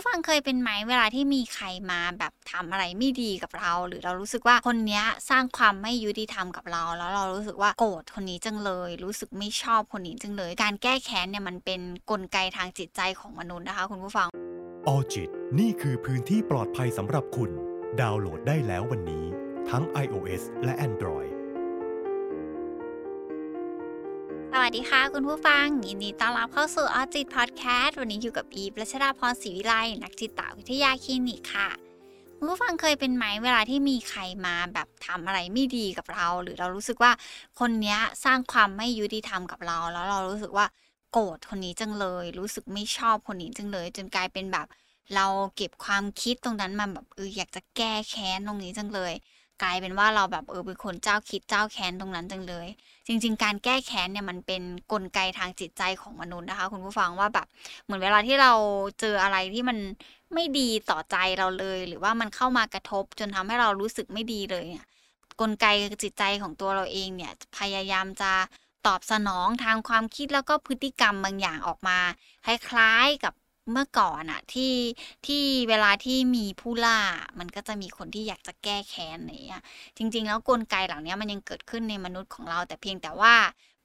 ผู้ฟังเคยเป็นไหมเวลาที่มีใครมาแบบทำอะไรไม่ดีกับเราหรือเรารู้สึกว่าคนนี้สร้างความไม่ยุติธรรมกับเราแล้วเรารู้สึกว่าโกรธคนนี้จังเลยรู้สึกไม่ชอบคนนี้จังเลยการแก้แค้นเนี่ยมันเป็นกลไกทางจิตใจของมนุษย์นะคะคุณผู้ฟังออจิตนี่คือพื้นที่ปลอดภัยสำหรับคุณดาวน์โหลดได้แล้ววันนี้ทั้ง iOS และ Androidสวัสดีค่ะคุณผู้ฟังยินดีต้อนรับเข้าสู่ออจิตพอดแคสต์วันนี้อยู่กับอีฟรัชดาพรศรีวิไลนักจิตวิทยาคลินิกค่ะคุณผู้ฟังเคยเป็นไหมเวลาที่มีใครมาแบบทำอะไรไม่ดีกับเราหรือเรารู้สึกว่าคนนี้สร้างความไม่ยุติธรรมกับเราแล้วเรารู้สึกว่าโกรธคนนี้จังเลยรู้สึกไม่ชอบคนนี้จังเลยจนกลายเป็นแบบเราเก็บความคิดตรงนั้นมาแบบอยากจะแก้แค้นตรงนี้จังเลยกลายเป็นว่าเราแบบเป็นคนเจ้าคิดเจ้าแค้นตรงนั้นจังเลยจริงๆการแก้แค้นเนี่ยมันเป็นกลไกทางจิตใจของมนุษย์นะคะคุณผู้ฟังว่าแบบเหมือนเวลาที่เราเจออะไรที่มันไม่ดีต่อใจเราเลยหรือว่ามันเข้ามากระทบจนทำให้เรารู้สึกไม่ดีเลยเนี่ยกลไกจิตใจของตัวเราเองเนี่ยพยายามจะตอบสนองทางความคิดแล้วก็พฤติกรรมบางอย่างออกมาคล้ายๆกับเมื่อก่อนอะที่เวลาที่มีผู้ล่ามันก็จะมีคนที่อยากจะแก้แค้นอะไรอย่างเงี้ยจริงๆแล้วกลไกเหล่านี้มันยังเกิดขึ้นในมนุษย์ของเราแต่เพียงแต่ว่า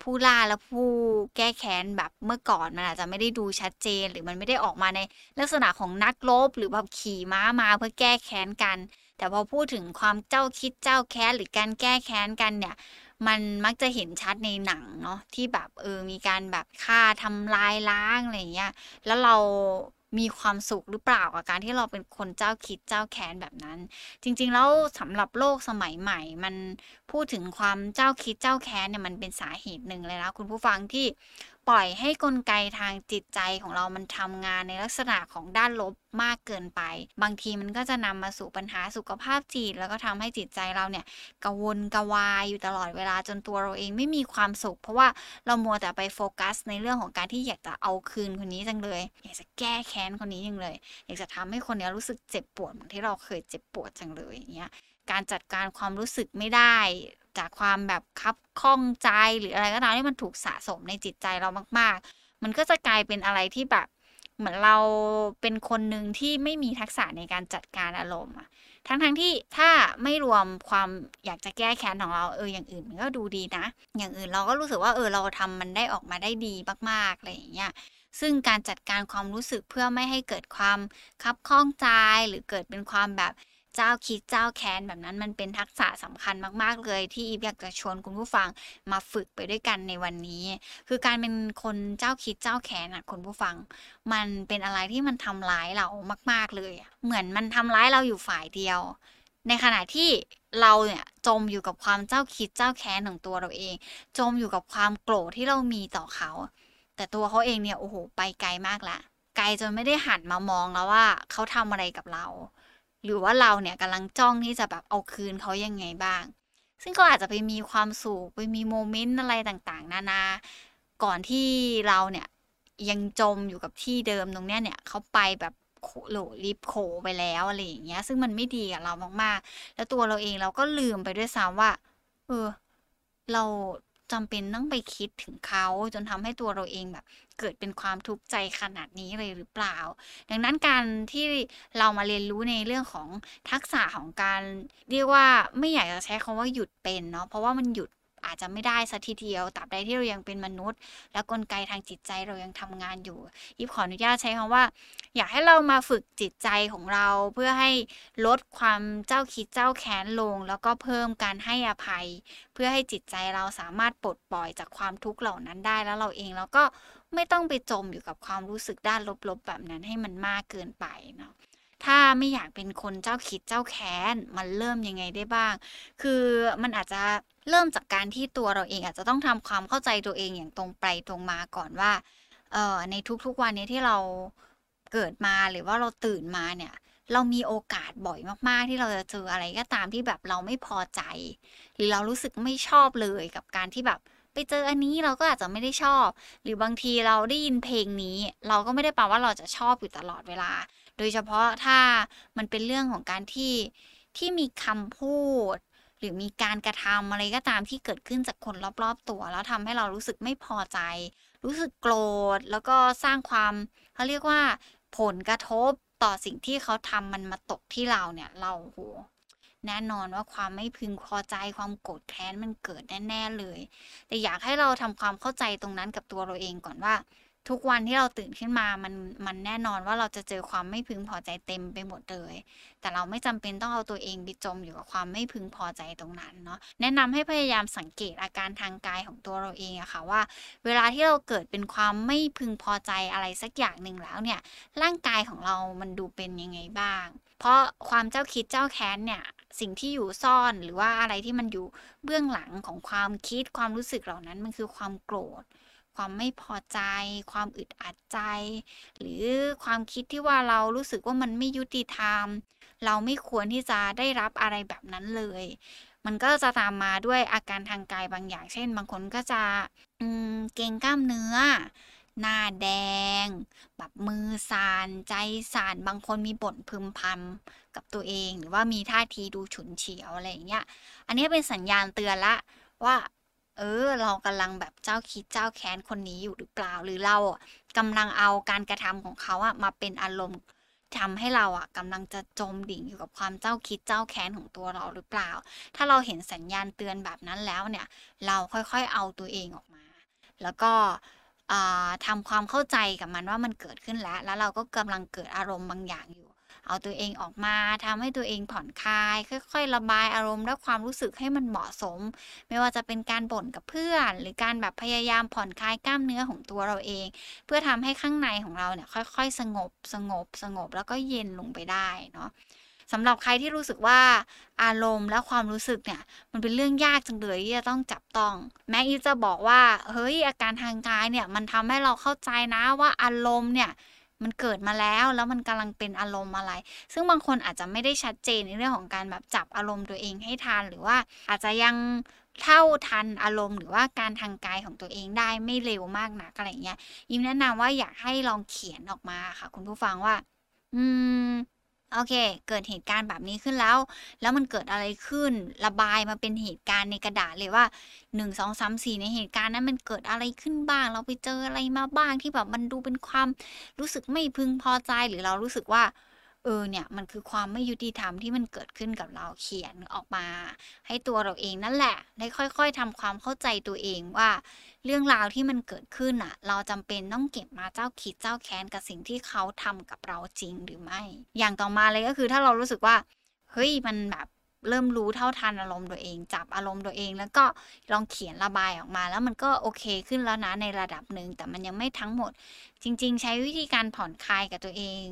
ผู้ล่าและผู้แก้แค้นแบบเมื่อก่อนมันอาจจะไม่ได้ดูชัดเจนหรือมันไม่ได้ออกมาในลักษณะของนักรบหรือแบบขี่ม้ามาเพื่อแก้แค้นกันแต่พอพูดถึงความเจ้าคิดเจ้าแค้นหรือการแก้แค้นกันเนี่ยมันมักจะเห็นชัดในหนังเนาะที่แบบมีการแบบฆ่าทำลายล้างอะไรอย่างเงี้ยแล้วเรามีความสุขหรือเปล่ากับการที่เราเป็นคนเจ้าคิดเจ้าแค้นแบบนั้นจริงๆแล้วสำหรับโลกสมัยใหม่มันพูดถึงความเจ้าคิดเจ้าแค้นเนี่ยมันเป็นสาเหตุหนึ่งเลยนะคุณผู้ฟังที่ปล่อยให้กลไกทางจิตใจของเรามันทำงานในลักษณะของด้านลบมากเกินไปบางทีมันก็จะนำมาสู่ปัญหาสุขภาพจิตแล้วก็ทำให้จิตใจเราเนี่ยกังวลกระวายอยู่ตลอดเวลาจนตัวเราเองไม่มีความสุขเพราะว่าเรามัวแต่ไปโฟกัสในเรื่องของการที่อยากจะเอาคืนคนนี้จังเลยอยากจะแก้แค้นคนนี้จังเลยอยากจะทำให้คนนี้รู้สึกเจ็บปวดเหมือนที่เราเคยเจ็บปวดจังเลยอย่างเงี้ยการจัดการความรู้สึกไม่ได้จากความแบบคับข้องใจหรืออะไรก็ตามที่มันถูกสะสมในจิตใจเรามากๆมันก็จะกลายเป็นอะไรที่แบบเหมือนเราเป็นคนหนึ่งที่ไม่มีทักษะในการจัดการอารมณ์ทั้งที่ถ้าไม่รวมความอยากจะแก้แค้นของเราอย่างอื่นมันก็ดูดีนะอย่างอื่นเราก็รู้สึกว่าเราทำมันได้ออกมาได้ดีมากๆอะไรอย่างเงี้ยซึ่งการจัดการความรู้สึกเพื่อไม่ให้เกิดความคับข้องใจหรือเกิดเป็นความแบบเจ้าคิดเจ้าแค้นแบบนั้นมันเป็นทักษะสำคัญมากๆเลยที่อีฟอยากจะชวนคุณผู้ฟังมาฝึกไปด้วยกันในวันนี้คือการเป็นคนเจ้าคิดเจ้าแค้นอ่ะคุณผู้ฟังมันเป็นอะไรที่มันทำร้ายเรามากๆเลยเหมือนมันทำร้ายเราอยู่ฝ่ายเดียวในขณะที่เราเนี่ยจมอยู่กับความเจ้าคิดเจ้าแค้นของตัวเราเองจมอยู่กับความโกรธที่เรามีต่อเขาแต่ตัวเขาเองเนี่ยโอ้โหไปไกลมากละไกลจนไม่ได้หันมามองแล้วว่าเขาทำอะไรกับเราหรือว่าเราเนี่ยกำลังจ้องที่จะแบบเอาคืนเขายังไงบ้างซึ่งก็อาจจะไปมีความสุขไปมีโมเมนต์อะไรต่างๆนานาก่อนที่เราเนี่ยยังจมอยู่กับที่เดิมตรงเนี้ยเนี่ยเขาไปแบบโหลรีบโขไปแล้วอะไรอย่างเงี้ยซึ่งมันไม่ดีกับเรามากๆแล้วตัวเราเองเราก็ลืมไปด้วยซ้ำว่าเราจำเป็นต้องไปคิดถึงเขาจนทำให้ตัวเราเองแบบเกิดเป็นความทุกข์ใจขนาดนี้เลยหรือเปล่าดังนั้นการที่เรามาเรียนรู้ในเรื่องของทักษะของการเรียกว่าไม่อยากจะใช้คำว่าหยุดเป็นเนาะเพราะว่ามันหยุดอาจจะไม่ได้สักทีเดียวตราบใดที่เรายังเป็นมนุษย์และกลไกทางจิตใจเรายังทำงานอยู่อีฟขออนุญาตใช้คำว่าอยากให้เรามาฝึกจิตใจของเราเพื่อให้ลดความเจ้าคิดเจ้าแค้นลงแล้วก็เพิ่มการให้อภัยเพื่อให้จิตใจเราสามารถปลดปล่อยจากความทุกข์เหล่านั้นได้แล้วเราเองเราก็ไม่ต้องไปจมอยู่กับความรู้สึกด้านลบๆแบบนั้นให้มันมากเกินไปเนาะถ้าไม่อยากเป็นคนเจ้าคิดเจ้าแค้นมันเริ่มยังไงได้บ้างคือมันอาจจะเริ่มจากการที่ตัวเราเองอาจจะต้องทำความเข้าใจตัวเองอย่างตรงไปตรงมาก่อนว่าในทุกๆวันนี้ที่เราเกิดมาหรือว่าเราตื่นมาเนี่ยเรามีโอกาสบ่อยมากๆที่เราจะเจออะไรก็ตามที่แบบเราไม่พอใจหรือเรารู้สึกไม่ชอบเลยกับการที่แบบไปเจออันนี้เราก็อาจจะไม่ได้ชอบหรือบางทีเราได้ยินเพลงนี้เราก็ไม่ได้แปลว่าเราจะชอบอยู่ตลอดเวลาโดยเฉพาะถ้ามันเป็นเรื่องของการที่มีคำพูดหรือมีการกระทำอะไรก็ตามที่เกิดขึ้นจากคนรอบๆตัวแล้วทำให้เรารู้สึกไม่พอใจรู้สึกโกรธแล้วก็สร้างความเขาเรียกว่าผลกระทบ ต่อสิ่งที่เขาทำมันมาตกที่เราเนี่ยเราโหแน่นอนว่าความไม่พึงพอใจความโกรธแค้นมันเกิดแน่ๆเลยแต่อยากให้เราทำความเข้าใจตรงนั้นกับตัวเราเองก่อนว่าทุกวันที่เราตื่นขึ้นมามันแน่นอนว่าเราจะเจอความไม่พึงพอใจเต็มไปหมดเลยแต่เราไม่จำเป็นต้องเอาตัวเองไปจมอยู่กับความไม่พึงพอใจตรงนั้นเนาะแนะนำให้พยายามสังเกตอาการทางกายของตัวเราเองอะค่ะว่าเวลาที่เราเกิดเป็นความไม่พึงพอใจอะไรสักอย่างหนึ่งแล้วเนี่ยร่างกายของเรามันดูเป็นยังไงบ้างเพราะความเจ้าคิดเจ้าแค้นเนี่ยสิ่งที่อยู่ซ่อนหรือว่าอะไรที่มันอยู่เบื้องหลังของความคิดความรู้สึกเหล่านั้นมันคือความโกรธความไม่พอใจความอึดอัดใจหรือความคิดที่ว่าเรารู้สึกว่ามันไม่ยุติธรรมเราไม่ควรที่จะได้รับอะไรแบบนั้นเลยมันก็จะตามมาด้วยอาการทางกายบางอย่างเช่นบางคนก็จะเกร็งกล้ามเนื้อหน้าแดงแบบมือสั่นใจสั่นบางคนมีบ่นพึมพำกับตัวเองหรือว่ามีท่าทีดูฉุนเฉียวอะไรอย่างเงี้ยอันนี้เป็นสัญญาณเตือนละว่าเรากำลังแบบเจ้าคิดเจ้าแค้นคนนี้อยู่หรือเปล่าหรือเรากำลังเอาการกระทำของเขามาเป็นอารมณ์ทำให้เรากำลังจะจมดิ่งอยู่กับความเจ้าคิดเจ้าแค้นของตัวเราหรือเปล่าถ้าเราเห็นสัญญาณเตือนแบบนั้นแล้วเนี่ยเราค่อยๆเอาตัวเองออกมาแล้วก็ทำความเข้าใจกับมันว่ามันเกิดขึ้นแล้วเราก็กำลังเกิดอารมณ์บางอย่างอยู่เอาตัวเองออกมาทำให้ตัวเองผ่อนคลายค่อยๆระบายอารมณ์และความรู้สึกให้มันเหมาะสมไม่ว่าจะเป็นการบ่นกับเพื่อนหรือการแบบพยายามผ่อนคลายกล้ามเนื้อของตัวเราเองเพื่อทำให้ข้างในของเราเนี่ยค่อยๆสงบแล้วก็เย็นลงไปได้เนาะสำหรับใครที่รู้สึกว่าอารมณ์และความรู้สึกเนี่ยมันเป็นเรื่องยากจังเลยที่จะต้องจับต้องแม้อีจะบอกว่าเฮ้ยอาการทางกายเนี่ยมันทำให้เราเข้าใจนะว่าอารมณ์เนี่ยมันเกิดมาแล้วมันกำลังเป็นอารมณ์อะไรซึ่งบางคนอาจจะไม่ได้ชัดเจนในเรื่องของการแบบจับอารมณ์ตัวเองให้ทันหรือว่าอาจจะยังเท่าทันอารมณ์หรือว่าการทางกายของตัวเองได้ไม่เร็วมากนักอะไรเงี้ยยิมแนะนำว่าอยากให้ลองเขียนออกมาค่ะคุณผู้ฟังว่าโอเคเกิดเหตุการณ์แบบนี้ขึ้นแล้วมันเกิดอะไรขึ้นระบายมาเป็นเหตุการณ์ในกระดาษเลยว่า1 2 3 4ในเหตุการณ์นั้นมันเกิดอะไรขึ้นบ้างเราไปเจออะไรมาบ้างที่แบบมันดูเป็นความรู้สึกไม่พึงพอใจหรือเรารู้สึกว่าเนี่ยมันคือความไม่ยุติธรรมที่มันเกิดขึ้นกับเราเขียนออกมาให้ตัวเราเองนั่นแหละได้ค่อยๆทำความเข้าใจตัวเองว่าเรื่องราวที่มันเกิดขึ้นเราจำเป็นต้องเก็บมาเจ้าคิดเจ้าแค้นกับสิ่งที่เขาทำกับเราจริงหรือไม่อย่างต่อมาเลยก็คือถ้าเรารู้สึกว่าเฮ้ยมันแบบเริ่มรู้เท่าทันอารมณ์ตัวเองจับอารมณ์ตัวเองแล้วก็ลองเขียนระบายออกมาแล้วมันก็โอเคขึ้นแล้วนะในระดับหนึ่งแต่มันยังไม่ทั้งหมดจริงๆใช้วิธีการผ่อนคลายกับตัวเอง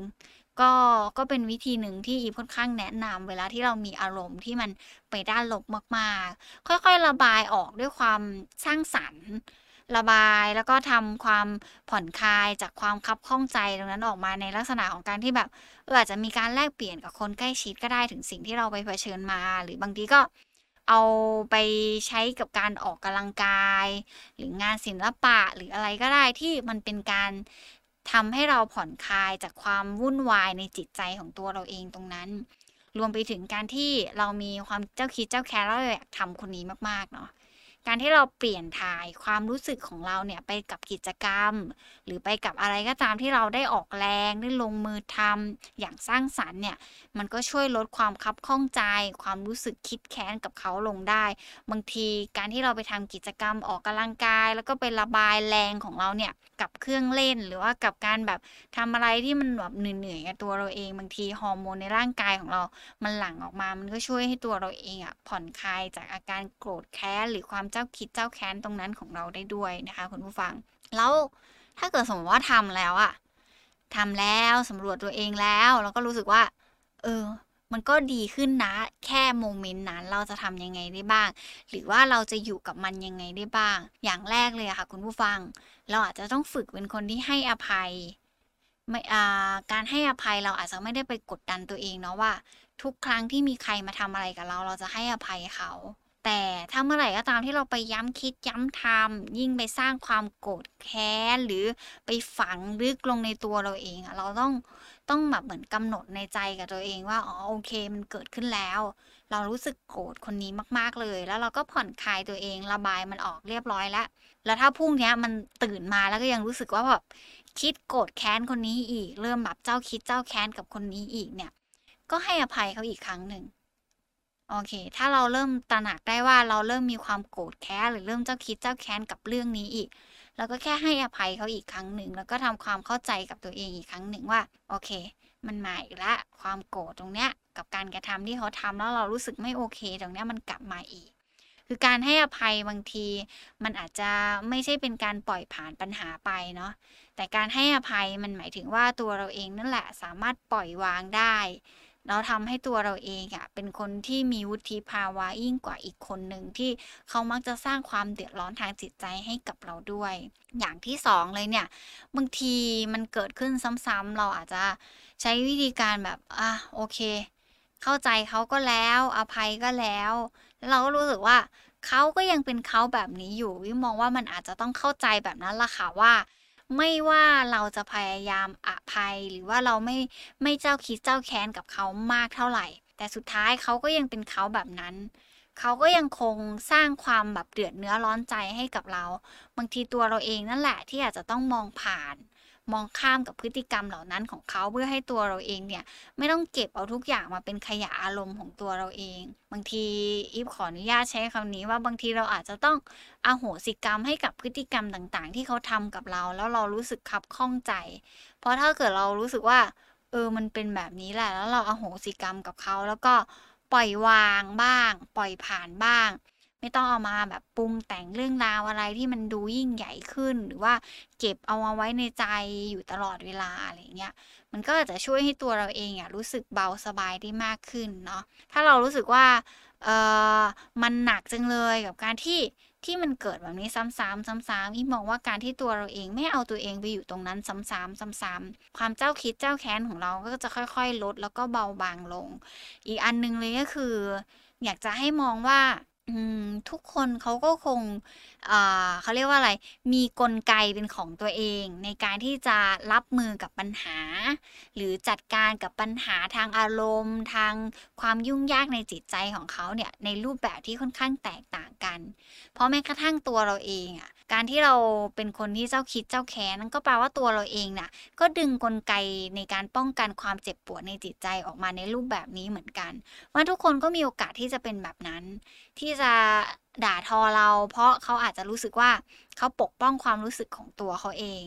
ก็เป็นวิธีหนึ่งที่อีค่อนข้างแนะนำเวลาที่เรามีอารมณ์ที่มันไปด้านลบมากๆค่อยๆระบายออกด้วยความสร้างสรรค์ระบายแล้วก็ทำความผ่อนคลายจากความคับข้องใจตรงนั้นออกมาในลักษณะของการที่แบบอาจจะมีการแลกเปลี่ยนกับคนใกล้ชิดก็ได้ถึงสิ่งที่เราไปเผชิญมาหรือบางทีก็เอาไปใช้กับการออกกำลังกายหรืองานศิลปะหรืออะไรก็ได้ที่มันเป็นการทำให้เราผ่อนคลายจากความวุ่นวายในจิตใจของตัวเราเองตรงนั้นรวมไปถึงการที่เรามีความเจ้าคิดเจ้าแค้นแล้วอยากทำคนนี้มากๆเนาะการที่เราเปลี่ยนถ่ายความรู้สึกของเราเนี่ยไปกับกิจกรรมหรือไปกับอะไรก็ตามที่เราได้ออกแรงได้ลงมือทำอย่างสร้างสรรค์เนี่ยมันก็ช่วยลดความคับข้องใจความรู้สึกคิดแค้นกับเขาลงได้บางทีการที่เราไปทำกิจกรรมออกกำลังกายแล้วก็ไประบายแรงของเราเนี่ยกับเครื่องเล่นหรือว่ากับการแบบทำอะไรที่มันแบบเหนื่อยๆกับตัวเราเองบางทีฮอร์โมนในร่างกายของเรามันหลั่งออกมามันก็ช่วยให้ตัวเราเองผ่อนคลายจากอาการโกรธแค้นหรือความเจ้าคิดเจ้าแค้นตรงนั้นของเราได้ด้วยนะคะคุณผู้ฟังแล้วถ้าเกิดสมมติว่าทำแล้วสำรวจตัวเองแล้วเราก็รู้สึกว่ามันก็ดีขึ้นนะแค่โมเมนต์นั้นเราจะทำยังไงได้บ้างหรือว่าเราจะอยู่กับมันยังไงได้บ้างอย่างแรกเลยค่ะคุณผู้ฟังเราอาจจะต้องฝึกเป็นคนที่ให้อภัยการให้อภัยเราอาจจะไม่ได้ไปกดดันตัวเองเนาะว่าทุกครั้งที่มีใครมาทำอะไรกับเราเราจะให้อภัยเขาแต่ถ้าเมื่อไหร่ก็ตามที่เราไปย้ำคิดย้ำทำยิ่งไปสร้างความโกรธแค้นหรือไปฝังลึกลงในตัวเราเองเราต้อง ต้องแบบเหมือนกำหนดในใจกับตัวเองว่าอ๋อโอเคมันเกิดขึ้นแล้วเรารู้สึกโกรธคนนี้มากๆเลยแล้วเราก็ผ่อนคลายตัวเองระบายมันออกเรียบร้อยแล้วแล้วถ้าพรุ่งนี้มันตื่นมาแล้วก็ยังรู้สึกว่าแบบคิดโกรธแค้นคนนี้อีกเริ่มแบบเจ้าคิดเจ้าแค้นกับคนนี้อีกเนี่ยก็ให้อภัยเขาอีกครั้งหนึ่งโอเคถ้าเราเริ่มตระหนักได้ว่าเราเริ่มมีความโกรธแค้นหรือเริ่มเจ้าคิดเจ้าแค้นกับเรื่องนี้อีกแล้วก็แค่ให้อภัยเขาอีกครั้งหนึ่งแล้วก็ทำความเข้าใจกับตัวเองอีกครั้งหนึ่งว่าโอเคมันมาอีกละความโกรธตรงเนี้ยกับการกระทำที่เขาทำแล้วเรารู้สึกไม่โอเคตรงเนี้ยมันกลับมาอีกคือการให้อภัยบางทีมันอาจจะไม่ใช่เป็นการปล่อยผ่านปัญหาไปเนาะแต่การให้อภัยมันหมายถึงว่าตัวเราเองนั่นแหละสามารถปล่อยวางได้เราทำให้ตัวเราเองอ่ะเป็นคนที่มีวุฒิภาวะยิ่งกว่าอีกคนหนึ่งที่เขามักจะสร้างความเดือดร้อนทางจิตใจให้กับเราด้วยอย่างที่สองเลยเนี่ยบางทีมันเกิดขึ้นซ้ำๆเราอาจจะใช้วิธีการแบบโอเคเข้าใจเขาก็แล้วอภัยก็แล้วเราก็รู้สึกว่าเขาก็ยังเป็นเขาแบบนี้อยู่วิมองว่ามันอาจจะต้องเข้าใจแบบนั้นละค่ะว่าไม่ว่าเราจะพยายามอภัยหรือว่าเราไม่เจ้าคิดเจ้าแค้นกับเขามากเท่าไหร่แต่สุดท้ายเขาก็ยังเป็นเขาแบบนั้นเขาก็ยังคงสร้างความแบบเดือดเนื้อร้อนใจให้กับเราบางทีตัวเราเองนั่นแหละที่อาจจะต้องมองข้ามกับพฤติกรรมเหล่านั้นของเขาเพื่อให้ตัวเราเองเนี่ยไม่ต้องเก็บเอาทุกอย่างมาเป็นขยะอารมณ์ของตัวเราเองบางทีอีฟขออนุญาตใช้คำนี้ว่าบางทีเราอาจจะต้องอโหสิกรรมให้กับพฤติกรรมต่างๆที่เขาทำกับเราแล้วเรารู้สึกขับข้องใจเพราะถ้าเกิดเรารู้สึกว่ามันเป็นแบบนี้แหละแล้วเราอโหสิกรรมกับเขาแล้วก็ปล่อยวางบ้างปล่อยผ่านบ้างไม่ต้องเอามาแบบปรุงแต่งเรื่องราวอะไรที่มันดูยิ่งใหญ่ขึ้นหรือว่าเก็บเอามาไว้ในใจอยู่ตลอดเวลาอะไรเงี้ยมันก็จะช่วยให้ตัวเราเองอ่ะรู้สึกเบาสบายได้มากขึ้นเนาะถ้าเรารู้สึกว่ามันหนักจังเลยกับการที่มันเกิดแบบนี้ซ้ำๆอีกมองว่าการที่ตัวเราเองไม่เอาตัวเองไปอยู่ตรงนั้นซ้ำๆความเจ้าคิดเจ้าแค้นของเราก็จะค่อยๆลดแล้วก็เบาบางลงอีกอันนึงเลยก็คืออยากจะให้มองว่าทุกคนเขาก็คงเขาเรียกว่าอะไรมีกลไกเป็นของตัวเองในการที่จะรับมือกับปัญหาหรือจัดการกับปัญหาทางอารมณ์ทางความยุ่งยากในจิตใจของเขาเนี่ยในรูปแบบที่ค่อนข้างแตกต่างกันเพราะแม้กระทั่งตัวเราเองอ่ะการที่เราเป็นคนที่เจ้าคิดเจ้าแค้นนั่นก็แปลว่าตัวเราเองน่ะก็ดึงกลไกในการป้องกันความเจ็บปวดในจิตใจออกมาในรูปแบบนี้เหมือนกันว่าทุกคนก็มีโอกาสที่จะเป็นแบบนั้นที่จะด่าทอเราเพราะเขาอาจจะรู้สึกว่าเขาปกป้องความรู้สึกของตัวเขาเอง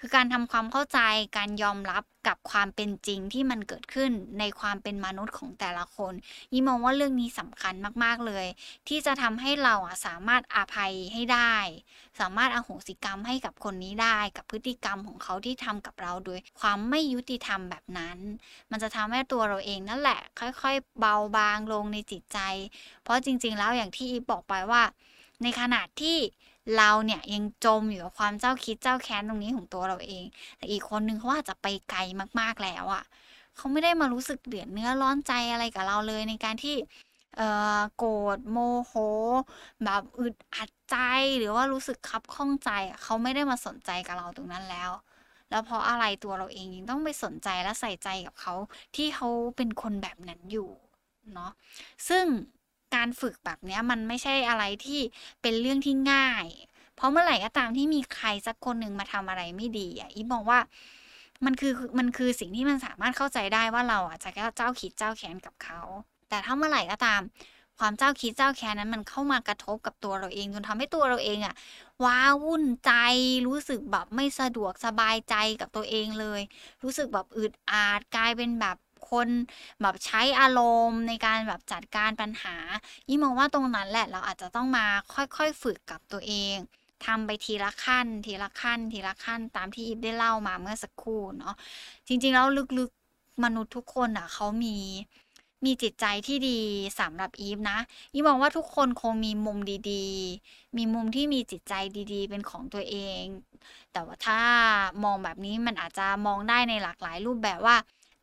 คือการทำความเข้าใจการยอมรับกับความเป็นจริงที่มันเกิดขึ้นในความเป็นมนุษย์ของแต่ละคนยิ่งมองว่าเรื่องนี้สำคัญมากๆเลยที่จะทำให้เราสามารถอภัยให้ได้สามารถอโหสิกรรมให้กับคนนี้ได้กับพฤติกรรมของเขาที่ทำกับเราโดยความไม่ยุติธรรมแบบนั้นมันจะทำให้ตัวเราเองนั่นแหละค่อยๆเบาบางลงในจิตใจเพราะจริงๆแล้วอย่างที่อีบอกไปว่าในขณะที่เราเนี่ยยังจมอยู่กับความเจ้าคิดเจ้าแค้นตรงนี้ของตัวเราเองแต่อีกคนนึงเขาอาจจะไปไกลมากๆแล้วอ่ะเขาไม่ได้มารู้สึกเดือดเนื้อร้อนใจอะไรกับเราเลยในการที่โกรธโมโหแบบอึดอัดใจหรือว่ารู้สึกคับข้องใจเขาไม่ได้มาสนใจกับเราตรงนั้นแล้วเพราะอะไรตัวเราเองยังต้องไปสนใจและใส่ใจกับเขาที่เขาเป็นคนแบบนั้นอยู่เนาะซึ่งการฝึกแบบนี้มันไม่ใช่อะไรที่เป็นเรื่องที่ง่ายเพราะเมื่อไหร่ก็ตามที่มีใครสักคนหนึ่งมาทำอะไรไม่ดีอ่ะอีมองว่ามันคือสิ่งที่มันสามารถเข้าใจได้ว่าเราอ่ะจะเจ้าคิดเจ้าแค้นกับเขาแต่ถ้าเมื่อไหร่ก็ตามความเจ้าคิดเจ้าแค้นนั้นมันเข้ามากระทบกับตัวเราเองจนทำให้ตัวเราเองอ่ะว้าวุ่นใจรู้สึกแบบไม่สะดวกสบายใจกับตัวเองเลยรู้สึกแบบอึดอัดกลายเป็นแบบคนแบบใช้อารมณ์ในการแบบจัดการปัญหายิ่งมองว่าตรงนั้นแหละเราอาจจะต้องมาค่อยๆฝึกกับตัวเองทำไปทีละขั้นทีละขั้นทีละขั้นตามที่อีฟได้เล่ามาเมื่อสักครู่เนาะจริงๆแล้วลึกๆมนุษย์ทุกคนอ่ะเขามีจิตใจที่ดีสำหรับอีฟนะอีฟมองว่าทุกคนคงมีมุมดีๆมีมุมที่มีจิตใจดีๆเป็นของตัวเองแต่ว่าถ้ามองแบบนี้มันอาจจะมองได้ในหลากหลายรูปแบบว่า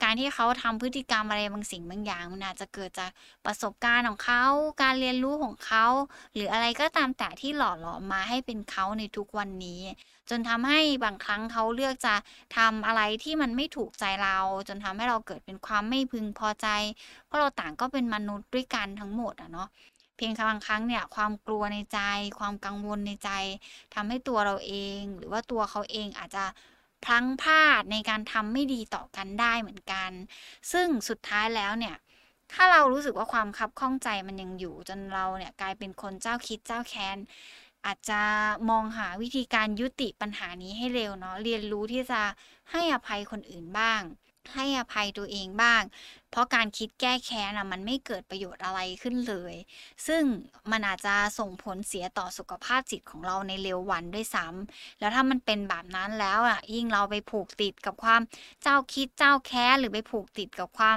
การที่เขาทำพฤติกรรมอะไรบางสิ่งบางอย่างมันอาจจะเกิดจากประสบการณ์ของเขาการเรียนรู้ของเขาหรืออะไรก็ตามแต่ที่หล่อหลอมมาให้เป็นเขาในทุกวันนี้จนทำให้บางครั้งเขาเลือกจะทำอะไรที่มันไม่ถูกใจเราจนทำให้เราเกิดเป็นความไม่พึงพอใจเพราะเราต่างก็เป็นมนุษย์ด้วยกันทั้งหมดอะเนาะเพียงบางครั้งเนี่ยความกลัวในใจความกังวลในใจทำให้ตัวเราเองหรือว่าตัวเขาเองอาจจะพลั้งพลาดในการทำไม่ดีต่อกันได้เหมือนกันซึ่งสุดท้ายแล้วเนี่ยถ้าเรารู้สึกว่าความคับข้องใจมันยังอยู่จนเราเนี่ยกลายเป็นคนเจ้าคิดเจ้าแค้นอาจจะมองหาวิธีการยุติปัญหานี้ให้เร็วเนาะเรียนรู้ที่จะให้อภัยคนอื่นบ้างให้อภัยตัวเองบ้างเพราะการคิดแก้แค้นนะมันไม่เกิดประโยชน์อะไรขึ้นเลยซึ่งมันอาจจะส่งผลเสียต่อสุขภาพจิตของเราในเร็ววันด้วยซ้ำแล้วถ้ามันเป็นแบบนั้นแล้วอ่ะยิ่งเราไปผูกติดกับความเจ้าคิดเจ้าแค้นหรือไปผูกติดกับควา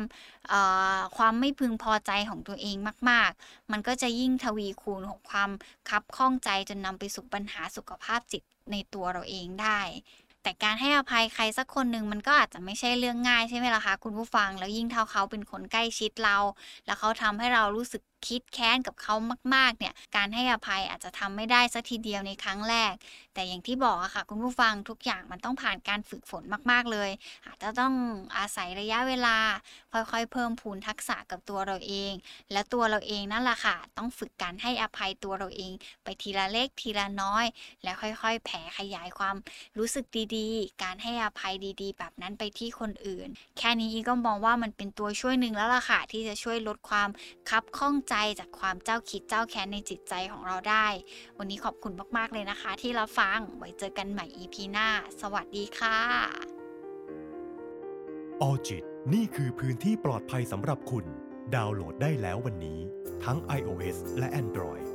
มไม่พึงพอใจของตัวเองมากๆมันก็จะยิ่งทวีคูณของความคับข้องใจจนนำไปสู่ปัญหาสุขภาพจิตในตัวเราเองได้แต่การให้อภัยใครสักคนหนึ่งมันก็อาจจะไม่ใช่เรื่องง่ายใช่ไหมล่ะคะคุณผู้ฟังแล้วยิ่งเท่าเขาเป็นคนใกล้ชิดเราแล้วเขาทำให้เรารู้สึกคิดแค้นกับเขามากๆเนี่ยการให้อภัยอาจจะทำไม่ได้สักทีเดียวในครั้งแรกแต่อย่างที่บอกอะค่ะคุณผู้ฟังทุกอย่างมันต้องผ่านการฝึกฝนมากๆเลยอาจจะต้องอาศัยระยะเวลาค่อยๆเพิ่มพูนทักษะกับตัวเราเองและตัวเราเองนั่นแหละค่ะต้องฝึกการให้อภัยตัวเราเองไปทีละเล็กทีละน้อยและค่อยๆแผ่ขยายความรู้สึกดีๆการให้อภัยดีๆแบบนั้นไปที่คนอื่นแค่นี้ก็มองว่ามันเป็นตัวช่วยหนึ่งแล้วล่ะค่ะที่จะช่วยลดความคับข้องใจจากความเจ้าคิดเจ้าแค้นในจิตใจของเราได้วันนี้ขอบคุณมากๆเลยนะคะที่รับฟังไว้เจอกันใหม่ EP หน้าสวัสดีค่ะออจิตนี่คือพื้นที่ปลอดภัยสำหรับคุณดาวน์โหลดได้แล้ววันนี้ทั้ง iOS และ Android